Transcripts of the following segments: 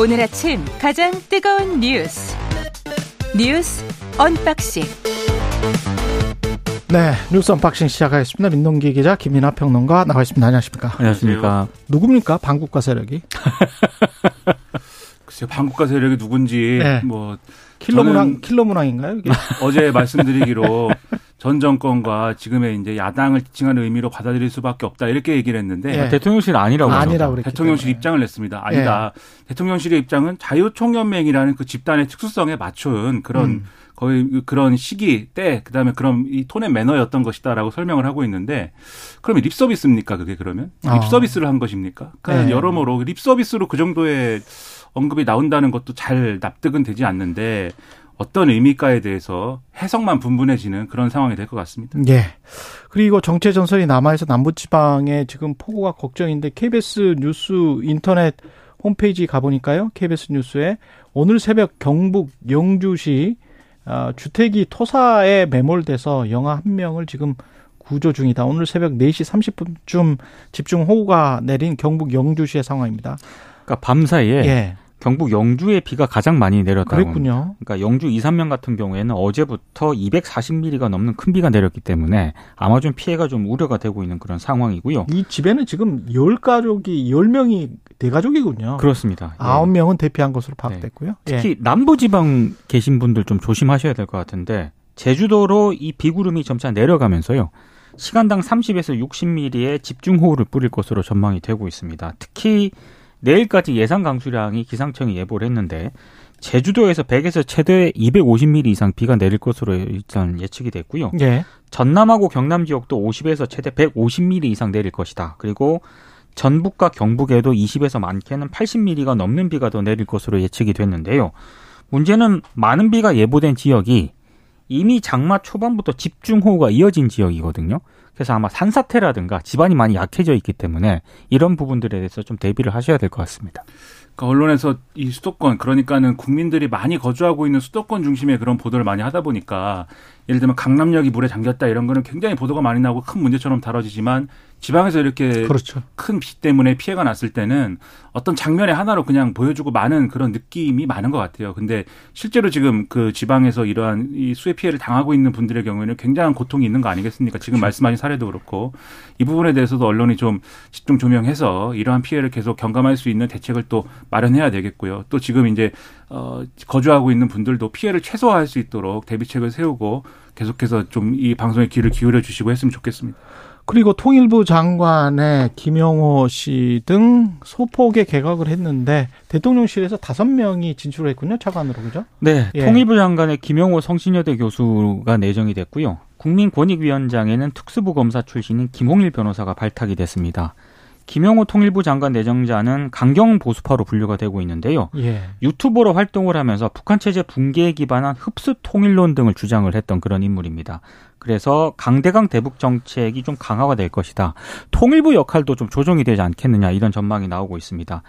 오늘 아침 가장 뜨거운 뉴스 언박싱. 네, 뉴스 언박싱 시작하겠습니다. 민동기 기자, 김민하 평론가 나와 있습니다. 안녕하십니까? 안녕하십니까? 누굽니까? 반국가 세력이? 글쎄요, 반국가 세력이 누군지 네. 뭐 킬러 문항인가요? 이게? 어제 말씀드리기로 전 정권과 지금의 이제 야당을 지칭하는 의미로 받아들일 수밖에 없다 이렇게 얘기를 했는데 예. 대통령실 아니라고 대통령실 입장을 냈습니다. 아니다. 예. 대통령실의 입장은 자유총연맹이라는 그 집단의 특수성에 맞춘 그런 거의 그런 시기 때 그다음에 그런 이 톤의 매너였던 것이다라고 설명을 하고 있는데 그럼 립서비스입니까 그게 그러면? 립서비스를 한 것입니까? 그러니까 예. 여러모로 립서비스로 그 정도의 언급이 나온다는 것도 잘 납득은 되지 않는데 어떤 의미일까에 대해서 해석만 분분해지는 그런 상황이 될 것 같습니다. 예. 그리고 정체 전선이 남아서 남부지방에 지금 폭우가 걱정인데 KBS 뉴스 인터넷 홈페이지 가보니까요. KBS 뉴스에 오늘 새벽 경북 영주시 주택이 토사에 매몰돼서 영하 1명을 지금 구조 중이다. 오늘 새벽 4시 30분쯤 집중호우가 내린 경북 영주시의 상황입니다. 그러니까 밤 사이에. 예. 경북 영주에 비가 가장 많이 내렸다고. 그랬군요. 그러니까 영주 2, 3면 같은 경우에는 어제부터 240mm가 넘는 큰 비가 내렸기 때문에 아마 좀 피해가 좀 우려가 되고 있는 그런 상황이고요. 이 집에는 지금 10명이 대가족이군요. 그렇습니다. 9명은 대피한 것으로 파악됐고요. 네. 특히 예. 남부지방 계신 분들 좀 조심하셔야 될 것 같은데 제주도로 이 비구름이 점차 내려가면서요. 시간당 30에서 60mm의 집중호우를 뿌릴 것으로 전망이 되고 있습니다. 특히 내일까지 예상 강수량이 기상청이 예보를 했는데 제주도에서 100에서 최대 250mm 이상 비가 내릴 것으로 일단 예측이 됐고요. 예. 전남하고 경남 지역도 50에서 최대 150mm 이상 내릴 것이다. 그리고 전북과 경북에도 20에서 많게는 80mm가 넘는 비가 더 내릴 것으로 예측이 됐는데요. 문제는 많은 비가 예보된 지역이 이미 장마 초반부터 집중호우가 이어진 지역이거든요. 그래서 아마 산사태라든가 집안이 많이 약해져 있기 때문에 이런 부분들에 대해서 좀 대비를 하셔야 될 것 같습니다. 그러니까 언론에서 이 수도권, 그러니까는 국민들이 많이 거주하고 있는 수도권 중심의 그런 보도를 많이 하다 보니까 예를 들면 강남역이 물에 잠겼다 이런 거는 굉장히 보도가 많이 나오고 큰 문제처럼 다뤄지지만 지방에서 이렇게 그렇죠. 큰 비 때문에 피해가 났을 때는 어떤 장면의 하나로 그냥 보여주고 많은 그런 느낌이 많은 것 같아요. 근데 실제로 지금 그 지방에서 이러한 이 수해 피해를 당하고 있는 분들의 경우에는 굉장한 고통이 있는 거 아니겠습니까? 지금 말씀하신 사례도 그렇고 이 부분에 대해서도 언론이 좀 집중 조명해서 이러한 피해를 계속 경감할 수 있는 대책을 또 마련해야 되겠고요. 또 지금 이제 거주하고 있는 분들도 피해를 최소화할 수 있도록 대비책을 세우고 계속해서 좀 이 방송에 귀를 기울여 주시고 했으면 좋겠습니다. 그리고 통일부 장관의 김영호 씨 등 소폭의 개각을 했는데 대통령실에서 5명이 진출을 했군요. 차관으로. 그죠? 네. 예. 통일부 장관의 김영호 성신여대 교수가 내정이 됐고요. 국민권익위원장에는 특수부 검사 출신인 김홍일 변호사가 발탁이 됐습니다. 김영호 통일부 장관 내정자는 강경보수파로 분류가 되고 있는데요. 예. 유튜버로 활동을 하면서 북한 체제 붕괴에 기반한 흡수 통일론 등을 주장을 했던 그런 인물입니다. 그래서 강대강 대북 정책이 좀 강화가 될 것이다. 통일부 역할도 좀 조정이 되지 않겠느냐 이런 전망이 나오고 있습니다.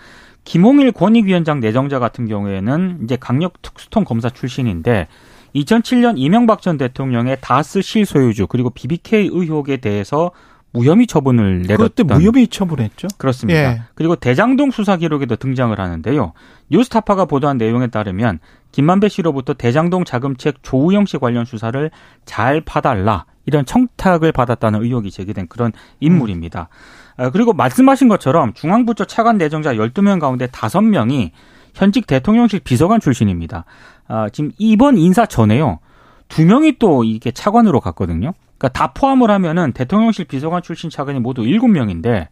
김홍일 권익위원장 내정자 같은 경우에는 이제 강력 특수통 검사 출신인데 2007년 이명박 전 대통령의 다스 실소유주 그리고 BBK 의혹에 대해서 무혐의 처분을 내렸던. 그때 무혐의 처분했죠. 그렇습니다. 예. 그리고 대장동 수사 기록에도 등장을 하는데요. 뉴스타파가 보도한 내용에 따르면 김만배 씨로부터 대장동 자금책 조우영 씨 관련 수사를 잘 봐달라 이런 청탁을 받았다는 의혹이 제기된 그런 인물입니다. 그리고 말씀하신 것처럼 중앙부처 차관 내정자 12명 가운데 5명이 현직 대통령실 비서관 출신입니다. 지금 이번 인사 전에요. 2명이 또 이게 차관으로 갔거든요. 그러니까 다 포함을 하면은 대통령실 비서관 출신 차관이 모두 7명인데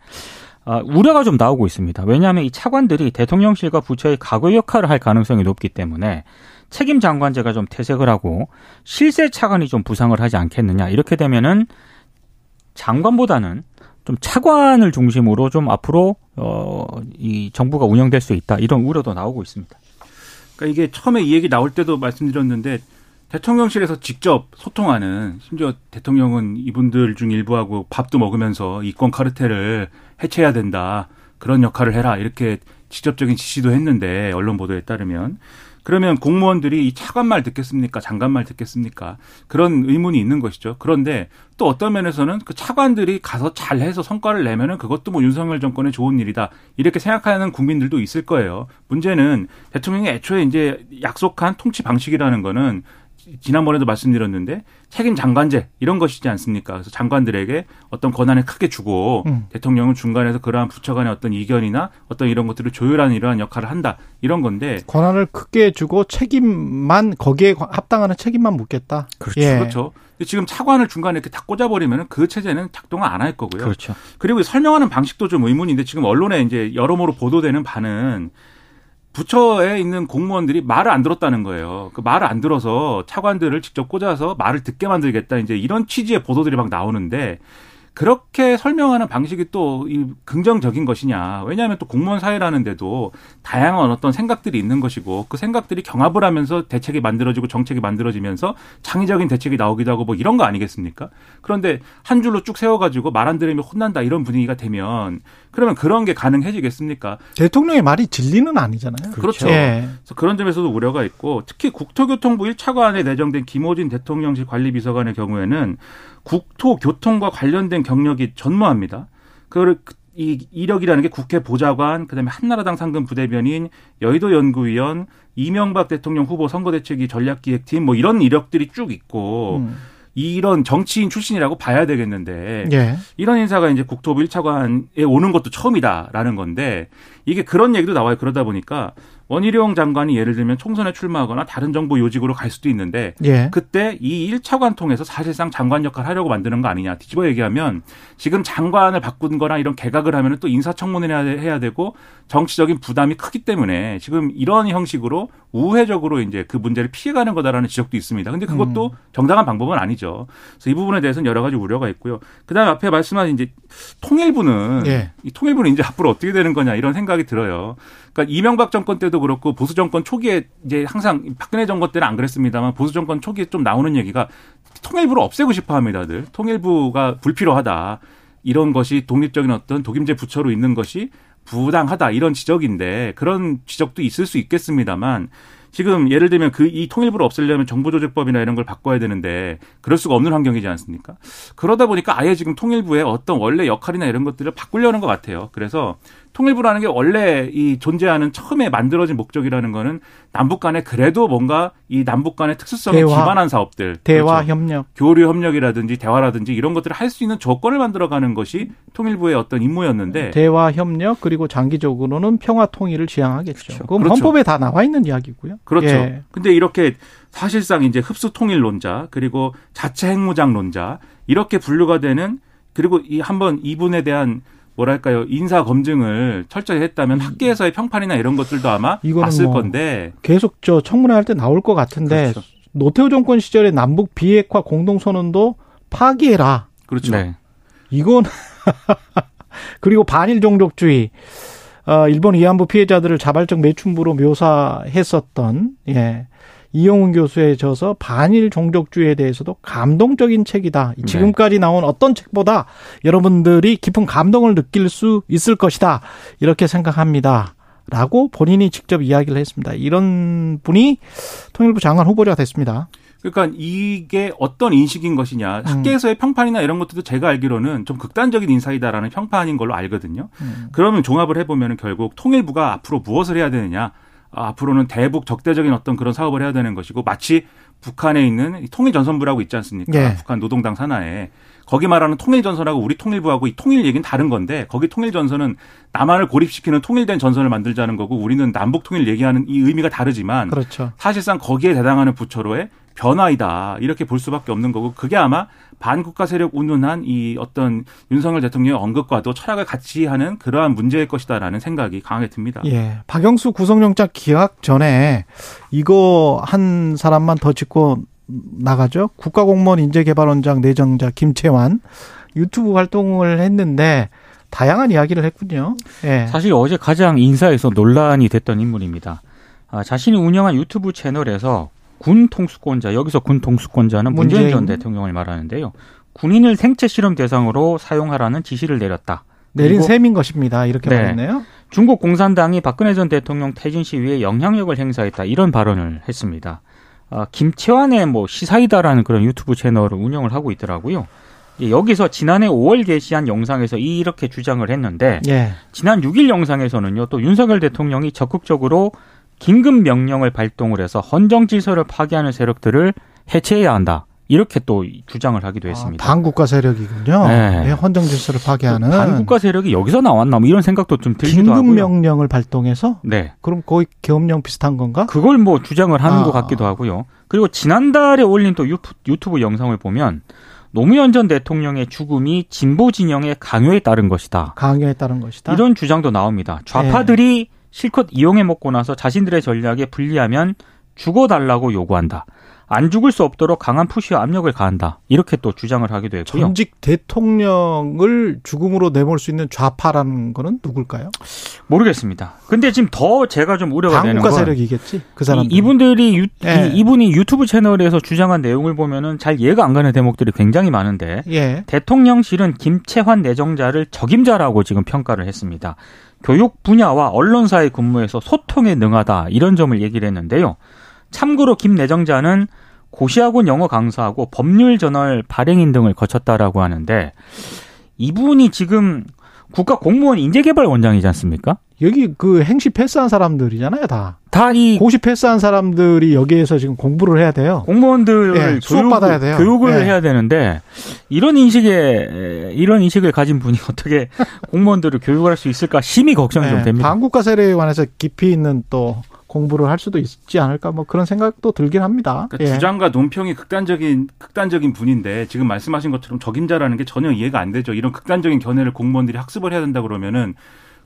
우려가 좀 나오고 있습니다. 왜냐하면 이 차관들이 대통령실과 부처의 가교 역할을 할 가능성이 높기 때문에 책임 장관제가 좀 퇴색을 하고 실세 차관이 좀 부상을 하지 않겠느냐. 이렇게 되면은 장관보다는 좀 차관을 중심으로 좀 앞으로 이 정부가 운영될 수 있다. 이런 우려도 나오고 있습니다. 그러니까 이게 처음에 이 얘기 나올 때도 말씀드렸는데 대통령실에서 직접 소통하는 심지어 대통령은 이분들 중 일부하고 밥도 먹으면서 이권 카르텔을 해체해야 된다. 그런 역할을 해라. 이렇게 직접적인 지시도 했는데 언론 보도에 따르면 그러면 공무원들이 이 차관 말 듣겠습니까? 장관 말 듣겠습니까? 그런 의문이 있는 것이죠. 그런데 또 어떤 면에서는 그 차관들이 가서 잘해서 성과를 내면은 그것도 뭐 윤석열 정권의 좋은 일이다. 이렇게 생각하는 국민들도 있을 거예요. 문제는 대통령이 애초에 이제 약속한 통치 방식이라는 거는 지난번에도 말씀드렸는데 책임 장관제 이런 것이지 않습니까? 그래서 장관들에게 어떤 권한을 크게 주고 대통령은 중간에서 그러한 부처 간의 어떤 이견이나 어떤 이런 것들을 조율하는 이러한 역할을 한다. 이런 건데. 권한을 크게 주고 책임만 거기에 합당하는 책임만 묻겠다. 그렇죠. 예. 그렇죠. 근데 지금 차관을 중간에 이렇게 다 꽂아버리면 그 체제는 작동을 안 할 거고요. 그렇죠. 그리고 설명하는 방식도 좀 의문인데 지금 언론에 이제 여러모로 보도되는 바는 부처에 있는 공무원들이 말을 안 들었다는 거예요. 그 말을 안 들어서 차관들을 직접 꽂아서 말을 듣게 만들겠다. 이제 이런 취지의 보도들이 막 나오는데 그렇게 설명하는 방식이 또 이 긍정적인 것이냐. 왜냐하면 또 공무원 사회라는 데도 다양한 어떤 생각들이 있는 것이고 그 생각들이 경합을 하면서 대책이 만들어지고 정책이 만들어지면서 창의적인 대책이 나오기도 하고 뭐 이런 거 아니겠습니까? 그런데 한 줄로 쭉 세워가지고 말 안 들으면 혼난다 이런 분위기가 되면 그러면 그런 게 가능해지겠습니까? 대통령의 말이 진리는 아니잖아요. 그렇죠. 예. 그래서 그런 점에서도 우려가 있고 특히 국토교통부 1차관에 내정된 김호진 대통령실 관리비서관의 경우에는 국토교통과 관련된 경력이 전무합니다. 이 이력이라는 게 국회 보좌관, 그다음에 한나라당 상근 부대변인, 여의도 연구위원, 이명박 대통령 후보 선거대책위 전략기획팀 뭐 이런 이력들이 쭉 있고 이런 정치인 출신이라고 봐야 되겠는데 예. 이런 인사가 이제 국토부 1차관에 오는 것도 처음이다라는 건데 이게 그런 얘기도 나와요. 그러다 보니까 원희룡 장관이 예를 들면 총선에 출마하거나 다른 정부 요직으로 갈 수도 있는데 예. 그때 이 1차관 통해서 사실상 장관 역할을 하려고 만드는 거 아니냐. 뒤집어 얘기하면 지금 장관을 바꾼 거나 이런 개각을 하면 또 인사청문회를 해야 되고 정치적인 부담이 크기 때문에 지금 이런 형식으로 우회적으로 이제 그 문제를 피해가는 거다라는 지적도 있습니다. 근데 그것도 정당한 방법은 아니죠. 그래서 이 부분에 대해서는 여러 가지 우려가 있고요. 그다음 앞에 말씀하신 이제 통일부는 예. 이 통일부는 이제 앞으로 어떻게 되는 거냐 이런 생각이 들어요. 그러니까 이명박 정권 때도 그렇고 보수 정권 초기에 이제 항상 박근혜 정권 때는 안 그랬습니다만 보수 정권 초기에 좀 나오는 얘기가 통일부를 없애고 싶어 합니다들. 통일부가 불필요하다. 이런 것이 독립적인 어떤 독임제 부처로 있는 것이 부당하다 이런 지적인데 그런 지적도 있을 수 있겠습니다만 지금 예를 들면 이 통일부를 없애려면 정부조직법이나 이런 걸 바꿔야 되는데 그럴 수가 없는 환경이지 않습니까? 그러다 보니까 아예 지금 통일부의 어떤 원래 역할이나 이런 것들을 바꾸려는 것 같아요. 그래서 통일부라는 게 원래 이 존재하는 처음에 만들어진 목적이라는 거는 남북 간에 그래도 뭔가 이 남북 간의 특수성에 기반한 사업들. 대화, 그렇죠. 협력. 교류 협력이라든지 대화라든지 이런 것들을 할 수 있는 조건을 만들어가는 것이 통일부의 어떤 임무였는데. 대화, 협력 그리고 장기적으로는 평화 통일을 지향하겠죠. 그렇죠. 그건 그렇죠. 헌법에 다 나와 있는 이야기고요. 그렇죠. 그런데 예. 이렇게 사실상 이제 흡수 통일론자 그리고 자체 핵무장론자 이렇게 분류가 되는 그리고 이 한번 이분에 대한 뭐랄까요. 인사 검증을 철저히 했다면 학계에서의 평판이나 이런 것들도 아마 봤을 뭐 건데. 계속 저 청문회 할 때 나올 것 같은데 그렇죠. 노태우 정권 시절에 남북 비핵화 공동선언도 파기해라. 그렇죠. 네. 이건 그리고 반일종족주의. 일본 위안부 피해자들을 자발적 매춘부로 묘사했었던 예. 이영훈 교수의 저서 반일 종족주의에 대해서도 감동적인 책이다. 지금까지 나온 어떤 책보다 여러분들이 깊은 감동을 느낄 수 있을 것이다. 이렇게 생각합니다. 라고 본인이 직접 이야기를 했습니다. 이런 분이 통일부 장관 후보자가 됐습니다. 그러니까 이게 어떤 인식인 것이냐. 학계에서의 평판이나 이런 것들도 제가 알기로는 좀 극단적인 인사이다라는 평판인 걸로 알거든요. 그러면 종합을 해보면 결국 통일부가 앞으로 무엇을 해야 되느냐. 앞으로는 대북 적대적인 어떤 그런 사업을 해야 되는 것이고 마치 북한에 있는 통일전선부라고 있지 않습니까? 네. 북한 노동당 산하에. 거기 말하는 통일전선하고 우리 통일부하고 이 통일 얘기는 다른 건데 거기 통일전선은 남한을 고립시키는 통일된 전선을 만들자는 거고 우리는 남북통일 얘기하는 이 의미가 다르지만 그렇죠. 사실상 거기에 해당하는 부처로의 변화이다. 이렇게 볼 수밖에 없는 거고 그게 아마 반국가 세력 운운한 이 어떤 윤석열 대통령의 언급과도 철학을 같이 하는 그러한 문제일 것이다라는 생각이 강하게 듭니다. 예. 박영수 구속영장 기각 전에 이거 한 사람만 더 짚고 나가죠. 국가공무원 인재개발원장 내정자 김채환 유튜브 활동을 했는데 다양한 이야기를 했군요. 예. 사실 어제 가장 인사에서 논란이 됐던 인물입니다. 자신이 운영한 유튜브 채널에서 군 통수권자, 여기서 군 통수권자는 문재인 전 대통령을 말하는데요. 군인을 생체 실험 대상으로 사용하라는 지시를 내렸다. 내린 셈인 것입니다. 이렇게 말했네요. 중국 공산당이 박근혜 전 대통령 퇴진 시위에 영향력을 행사했다, 이런 발언을 했습니다. 김채환의 시사이다라는 그런 유튜브 채널을 운영을 하고 있더라고요. 여기서 지난해 5월 게시한 영상에서 이렇게 주장을 했는데, 예. 지난 6일 영상에서는요, 또 윤석열 대통령이 적극적으로 긴급 명령을 발동을 해서 헌정 질서를 파괴하는 세력들을 해체해야 한다, 이렇게 또 주장을 하기도 했습니다. 반국가 세력이군요. 네. 네, 헌정 질서를 파괴하는. 반국가 세력이 여기서 나왔나 이런 생각도 좀 들기도 긴급 하고요. 긴급 명령을 발동해서? 네. 그럼 거의 계엄령 비슷한 건가? 그걸 주장을 하는 것 같기도 하고요. 그리고 지난달에 올린 또 유튜브 영상을 보면 노무현 전 대통령의 죽음이 진보 진영의 강요에 따른 것이다. 이런 주장도 나옵니다. 좌파들이 실컷 이용해 먹고 나서 자신들의 전략에 불리하면 죽어달라고 요구한다. 안 죽을 수 없도록 강한 푸시와 압력을 가한다. 이렇게 또 주장을 하기도 했고요. 전직 대통령을 죽음으로 내몰 수 있는 좌파라는 거는 누굴까요? 모르겠습니다. 근데 지금 더 제가 좀 우려가 되는 건 반국가 세력이겠지? 그 사람들. 이분이 유튜브 채널에서 주장한 내용을 보면은 잘 이해가 안 가는 대목들이 굉장히 많은데, 예. 대통령실은 김채환 내정자를 적임자라고 지금 평가를 했습니다. 교육 분야와 언론사의 근무에서 소통에 능하다, 이런 점을 얘기를 했는데요. 참고로 김 내정자는 고시학원 영어 강사하고 법률 저널 발행인 등을 거쳤다라고 하는데, 이분이 지금 국가 공무원 인재개발원장이지 않습니까? 여기 그 행시 패스한 사람들이잖아요, 다. 고시 패스한 사람들이 여기에서 지금 공부를 해야 돼요. 공무원들을 수업받아야 돼요. 교육을 해야 되는데, 이런 인식을 가진 분이 어떻게 공무원들을 교육을 할 수 있을까 심히 걱정이 좀 됩니다. 반국가 세력에 관해서 깊이 있는 또 공부를 할 수도 있지 않을까, 그런 생각도 들긴 합니다. 그러니까 주장과 논평이 극단적인 분인데, 지금 말씀하신 것처럼 적임자라는 게 전혀 이해가 안 되죠. 이런 극단적인 견해를 공무원들이 학습을 해야 된다 그러면은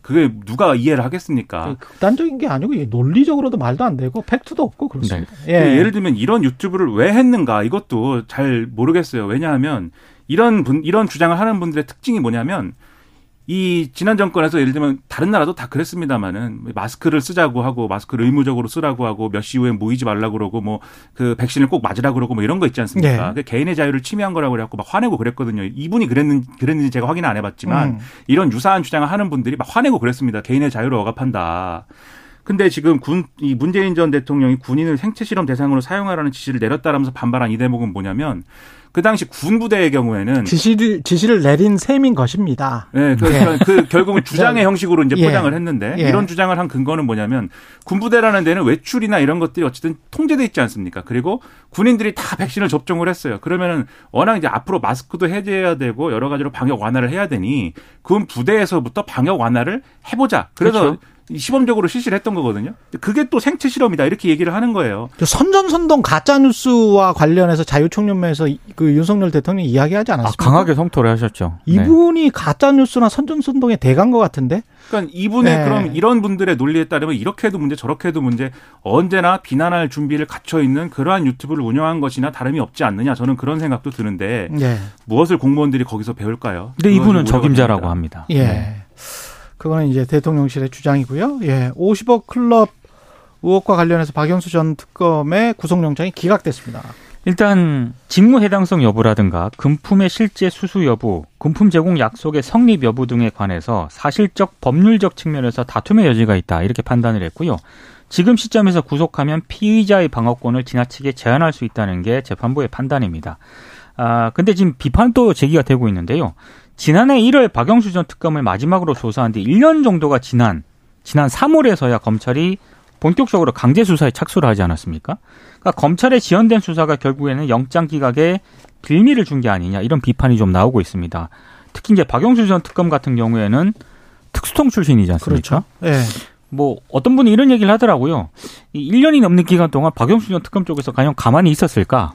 그게 누가 이해를 하겠습니까? 극단적인 게 아니고 논리적으로도 말도 안 되고 팩트도 없고 그렇습니다. 네. 예를 들면 이런 유튜브를 왜 했는가, 이것도 잘 모르겠어요. 왜냐하면 이런 주장을 하는 분들의 특징이 뭐냐면, 이 지난 정권에서 예를 들면 다른 나라도 다 그랬습니다만은 마스크를 쓰자고 하고 마스크를 의무적으로 쓰라고 하고 몇 시 이후에 모이지 말라고 그러고 그 백신을 꼭 맞으라고 그러고 이런 거 있지 않습니까? 네. 개인의 자유를 침해한 거라고 그래갖고 막 화내고 그랬거든요. 이분이 그랬는지 제가 확인 안 해봤지만 이런 유사한 주장을 하는 분들이 막 화내고 그랬습니다. 개인의 자유를 억압한다. 근데 지금 이 문재인 전 대통령이 군인을 생체 실험 대상으로 사용하라는 지시를 내렸다라면서 반발한 이 대목은 뭐냐면, 그 당시 군부대의 경우에는 지시를 내린 셈인 것입니다. 네, 결국은 주장의 형식으로 이제 포장을 했는데, 이런 주장을 한 근거는 뭐냐면, 군부대라는 데는 외출이나 이런 것들이 어쨌든 통제돼 있지 않습니까? 그리고 군인들이 다 백신을 접종을 했어요. 그러면은 워낙 이제 앞으로 마스크도 해제해야 되고 여러 가지로 방역 완화를 해야 되니 군 부대에서부터 방역 완화를 해보자. 그래서 그렇죠. 시범적으로 실시를 했던 거거든요. 그게 또 생체 실험이다, 이렇게 얘기를 하는 거예요. 선전선동 가짜뉴스와 관련해서 자유총연맹에서 그 윤석열 대통령이 이야기하지 않았습니까? 강하게 성토를 하셨죠. 이분이 가짜뉴스나 선전선동에 대간 것 같은데? 그러니까 이분의 그럼 이런 분들의 논리에 따르면 이렇게 해도 문제 저렇게 해도 문제, 언제나 비난할 준비를 갖춰있는 그러한 유튜브를 운영한 것이나 다름이 없지 않느냐, 저는 그런 생각도 드는데, 무엇을 공무원들이 거기서 배울까요? 근데 이분은 적임자라고 합니다. 그거는 이제 대통령실의 주장이고요. 50억 클럽 의혹과 관련해서 박영수 전 특검의 구속영장이 기각됐습니다. 일단 직무 해당성 여부라든가 금품의 실제 수수 여부, 금품 제공 약속의 성립 여부 등에 관해서 사실적 법률적 측면에서 다툼의 여지가 있다, 이렇게 판단을 했고요. 지금 시점에서 구속하면 피의자의 방어권을 지나치게 제한할 수 있다는 게 재판부의 판단입니다. 근데 지금 비판도 제기가 되고 있는데요. 지난해 1월 박영수 전 특검을 마지막으로 조사한 뒤 1년 정도가 지난 3월에서야 검찰이 본격적으로 강제 수사에 착수를 하지 않았습니까? 그러니까 검찰의 지연된 수사가 결국에는 영장 기각에 빌미를 준 게 아니냐, 이런 비판이 좀 나오고 있습니다. 특히 이제 박영수 전 특검 같은 경우에는 특수통 출신이지 않습니까? 그렇죠. 네. 어떤 분이 이런 얘기를 하더라고요. 1년이 넘는 기간 동안 박영수 전 특검 쪽에서 과연 가만히 있었을까?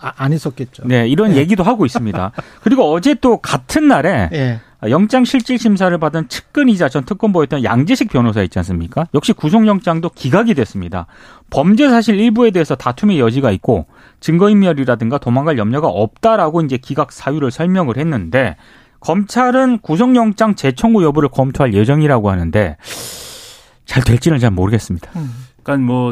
안 있었겠죠. 네, 이런 얘기도 하고 있습니다. 그리고 어제 또 같은 날에 영장실질심사를 받은 측근이자 전 특검보였던 양재식 변호사 있지 않습니까? 역시 구속영장도 기각이 됐습니다. 범죄 사실 일부에 대해서 다툼의 여지가 있고 증거인멸이라든가 도망갈 염려가 없다라고 이제 기각 사유를 설명을 했는데, 검찰은 구속영장 재청구 여부를 검토할 예정이라고 하는데 잘 될지는 잘 모르겠습니다. 그러니까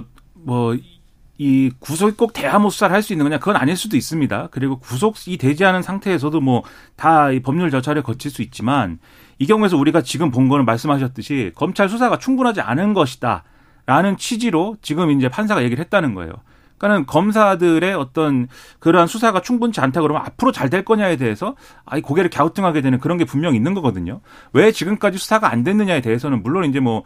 이 구속이 꼭 대하모수사를 할 수 있는 거냐? 그건 아닐 수도 있습니다. 그리고 구속이 되지 않은 상태에서도 뭐 다 이 법률 절차를 거칠 수 있지만 이 경우에서 우리가 지금 본 거는 말씀하셨듯이 검찰 수사가 충분하지 않은 것이다라는 취지로 지금 이제 판사가 얘기를 했다는 거예요. 그러니까는 검사들의 어떤 그러한 수사가 충분치 않다 그러면 앞으로 잘 될 거냐에 대해서 아이 고개를 갸우뚱하게 되는 그런 게 분명히 있는 거거든요. 왜 지금까지 수사가 안 됐느냐에 대해서는 물론 이제 뭐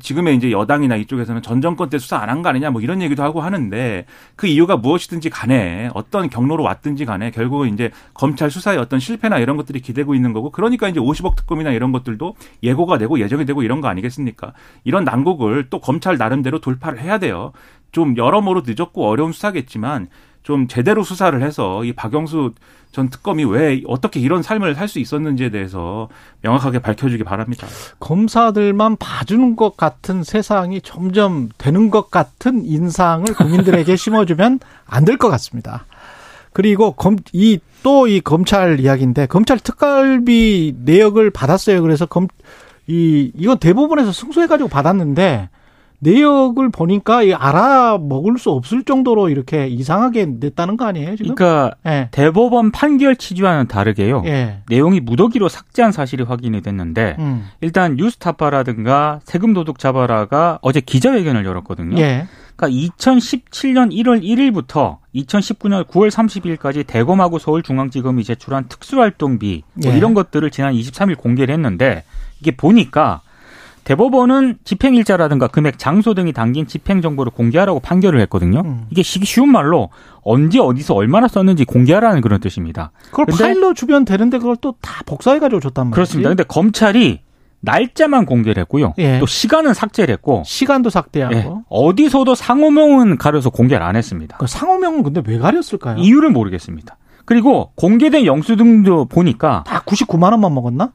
지금의 이제 여당이나 이쪽에서는 전 정권 때 수사 안 한 거 아니냐 뭐 이런 얘기도 하고 하는데 그 이유가 무엇이든지 간에 어떤 경로로 왔든지 간에 결국은 이제 검찰 수사의 어떤 실패나 이런 것들이 기대고 있는 거고 그러니까 이제 50억 특검이나 이런 것들도 예고가 되고 예정이 되고 이런 거 아니겠습니까? 이런 난국을 또 검찰 나름대로 돌파를 해야 돼요. 좀 여러모로 늦었고 어려운 수사겠지만 좀 제대로 수사를 해서 이 박영수 전 특검이 왜 어떻게 이런 삶을 살 수 있었는지에 대해서 명확하게 밝혀주기 바랍니다. 검사들만 봐주는 것 같은 세상이 점점 되는 것 같은 인상을 국민들에게 심어주면 안 될 것 같습니다. 그리고 이 검찰 이야기인데 검찰 특갈비 내역을 받았어요. 그래서 이건 대법원에서 승소해가지고 받았는데 내역을 보니까 알아먹을 수 없을 정도로 이렇게 이상하게 냈다는 거 아니에요 지금? 그러니까 예. 대법원 판결 취지와는 다르게요. 예. 내용이 무더기로 삭제한 사실이 확인이 됐는데 일단 뉴스타파라든가 세금도둑 잡아라가 어제 기자회견을 열었거든요. 예. 그러니까 2017년 1월 1일부터 2019년 9월 30일까지 대검하고 서울중앙지검이 제출한 특수활동비 뭐 이런 것들을 지난 23일 공개를 했는데 이게 보니까 대법원은 집행일자라든가 금액, 장소 등이 담긴 집행정보를 공개하라고 판결을 했거든요. 이게 쉬운 말로 언제 어디서 얼마나 썼는지 공개하라는 그런 뜻입니다. 그걸 파일로 주변 되는데 그걸 또 다 복사해가지고 줬단 말이에요. 그렇습니다. 그런데 검찰이 날짜만 공개를 했고요. 예. 또 시간은 삭제를 했고. 시간도 삭제하고. 예. 어디서도 상호명은 가려서 공개를 안 했습니다. 그 상호명은 근데 왜 가렸을까요? 이유를 모르겠습니다. 그리고 공개된 영수증도 보니까. 다 99만 원만 먹었나?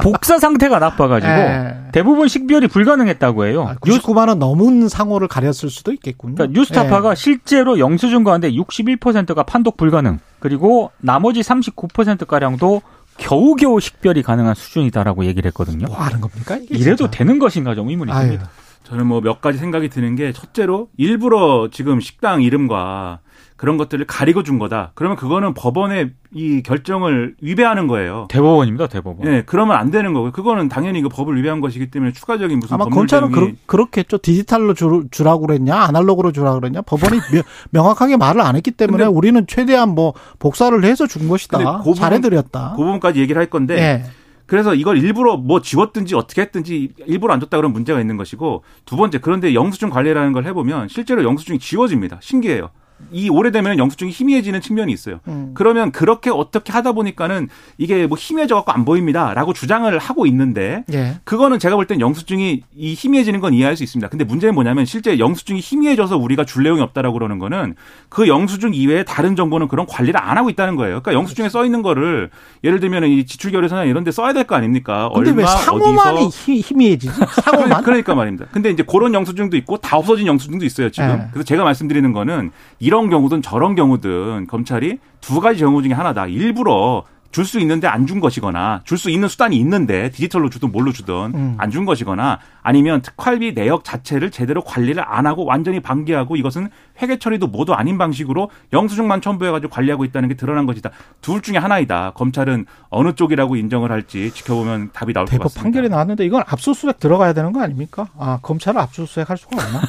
복사 상태가 나빠가지고 대부분 식별이 불가능했다고 해요. 99만 원 넘은 상호를 가렸을 수도 있겠군요. 그러니까 뉴스타파가 실제로 영수증 가운데 61%가 판독 불가능 그리고 나머지 39%가량도 겨우겨우 식별이 가능한 수준이다라고 얘기를 했거든요. 뭐 하는 겁니까? 이래도 되는 것인가 좀 의문이 듭니다. 저는 뭐 몇 가지 생각이 드는 게 첫째로 일부러 지금 식당 이름과 그런 것들을 가리고 준 거다. 그러면 그거는 법원의 이 결정을 위배하는 거예요. 대법원입니다, 대법원. 네, 그러면 안 되는 거고요. 그거는 당연히 그 법을 위배한 것이기 때문에 추가적인 무슨 아마 검찰은 그렇겠죠. 디지털로 주라고 그랬냐, 아날로그로 주라고 그랬냐. 법원이 명확하게 말을 안 했기 때문에 우리는 최대한 뭐 복사를 해서 준 것이다. 잘해드렸다. 그 부분까지 얘기를 할 건데. 네. 그래서 이걸 일부러 뭐 지웠든지 어떻게 했든지 일부러 안 줬다 그런 문제가 있는 것이고 두 번째 그런데 영수증 관리라는 걸 해보면 실제로 영수증이 지워집니다. 신기해요. 이 오래되면 영수증이 희미해지는 측면이 있어요. 그러면 그렇게 어떻게 하다 보니까는 이게 뭐 희미해져갖고 안 보입니다라고 주장을 하고 있는데 그거는 제가 볼 땐 영수증이 이 희미해지는 건 이해할 수 있습니다. 근데 문제는 뭐냐면 실제 영수증이 희미해져서 우리가 줄 내용이 없다라고 그러는 거는 그 영수증 이외에 다른 정보는 그런 관리를 안 하고 있다는 거예요. 그러니까 영수증에 써 있는 거를 예를 들면 이 지출 결의서나 이런 데 써야 될 거 아닙니까? 근데 얼마 왜 상호만이 어디서 희미해지지? 상호만? 그러니까 말입니다. 근데 이제 그런 영수증도 있고 다 없어진 영수증도 있어요 지금. 그래서 제가 말씀드리는 거는 이런 경우든 저런 경우든 검찰이 두 가지 경우 중에 하나다. 일부러 줄 수 있는데 안 준 것이거나 줄 수 있는 수단이 있는데 디지털로 주든 뭘로 주든 안 준 것이거나 아니면 특활비 내역 자체를 제대로 관리를 안 하고 완전히 방기하고 이것은 회계 처리도 모두 아닌 방식으로 영수증만 첨부해가지고 관리하고 있다는 게 드러난 것이다. 둘 중에 하나이다. 검찰은 어느 쪽이라고 인정을 할지 지켜보면 답이 나올 것 같습니다. 대법 판결이 나왔는데 이건 압수수색 들어가야 되는 거 아닙니까? 아, 검찰을 압수수색 할 수가 없나?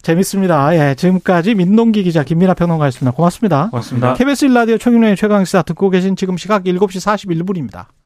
재밌습니다. 예, 지금까지 민동기 기자, 김민하 평론가였습니다. 고맙습니다. 고맙습니다. KBS 1라디오 최경영의 최강시사 듣고 계신 지금 시각 7시 41분입니다.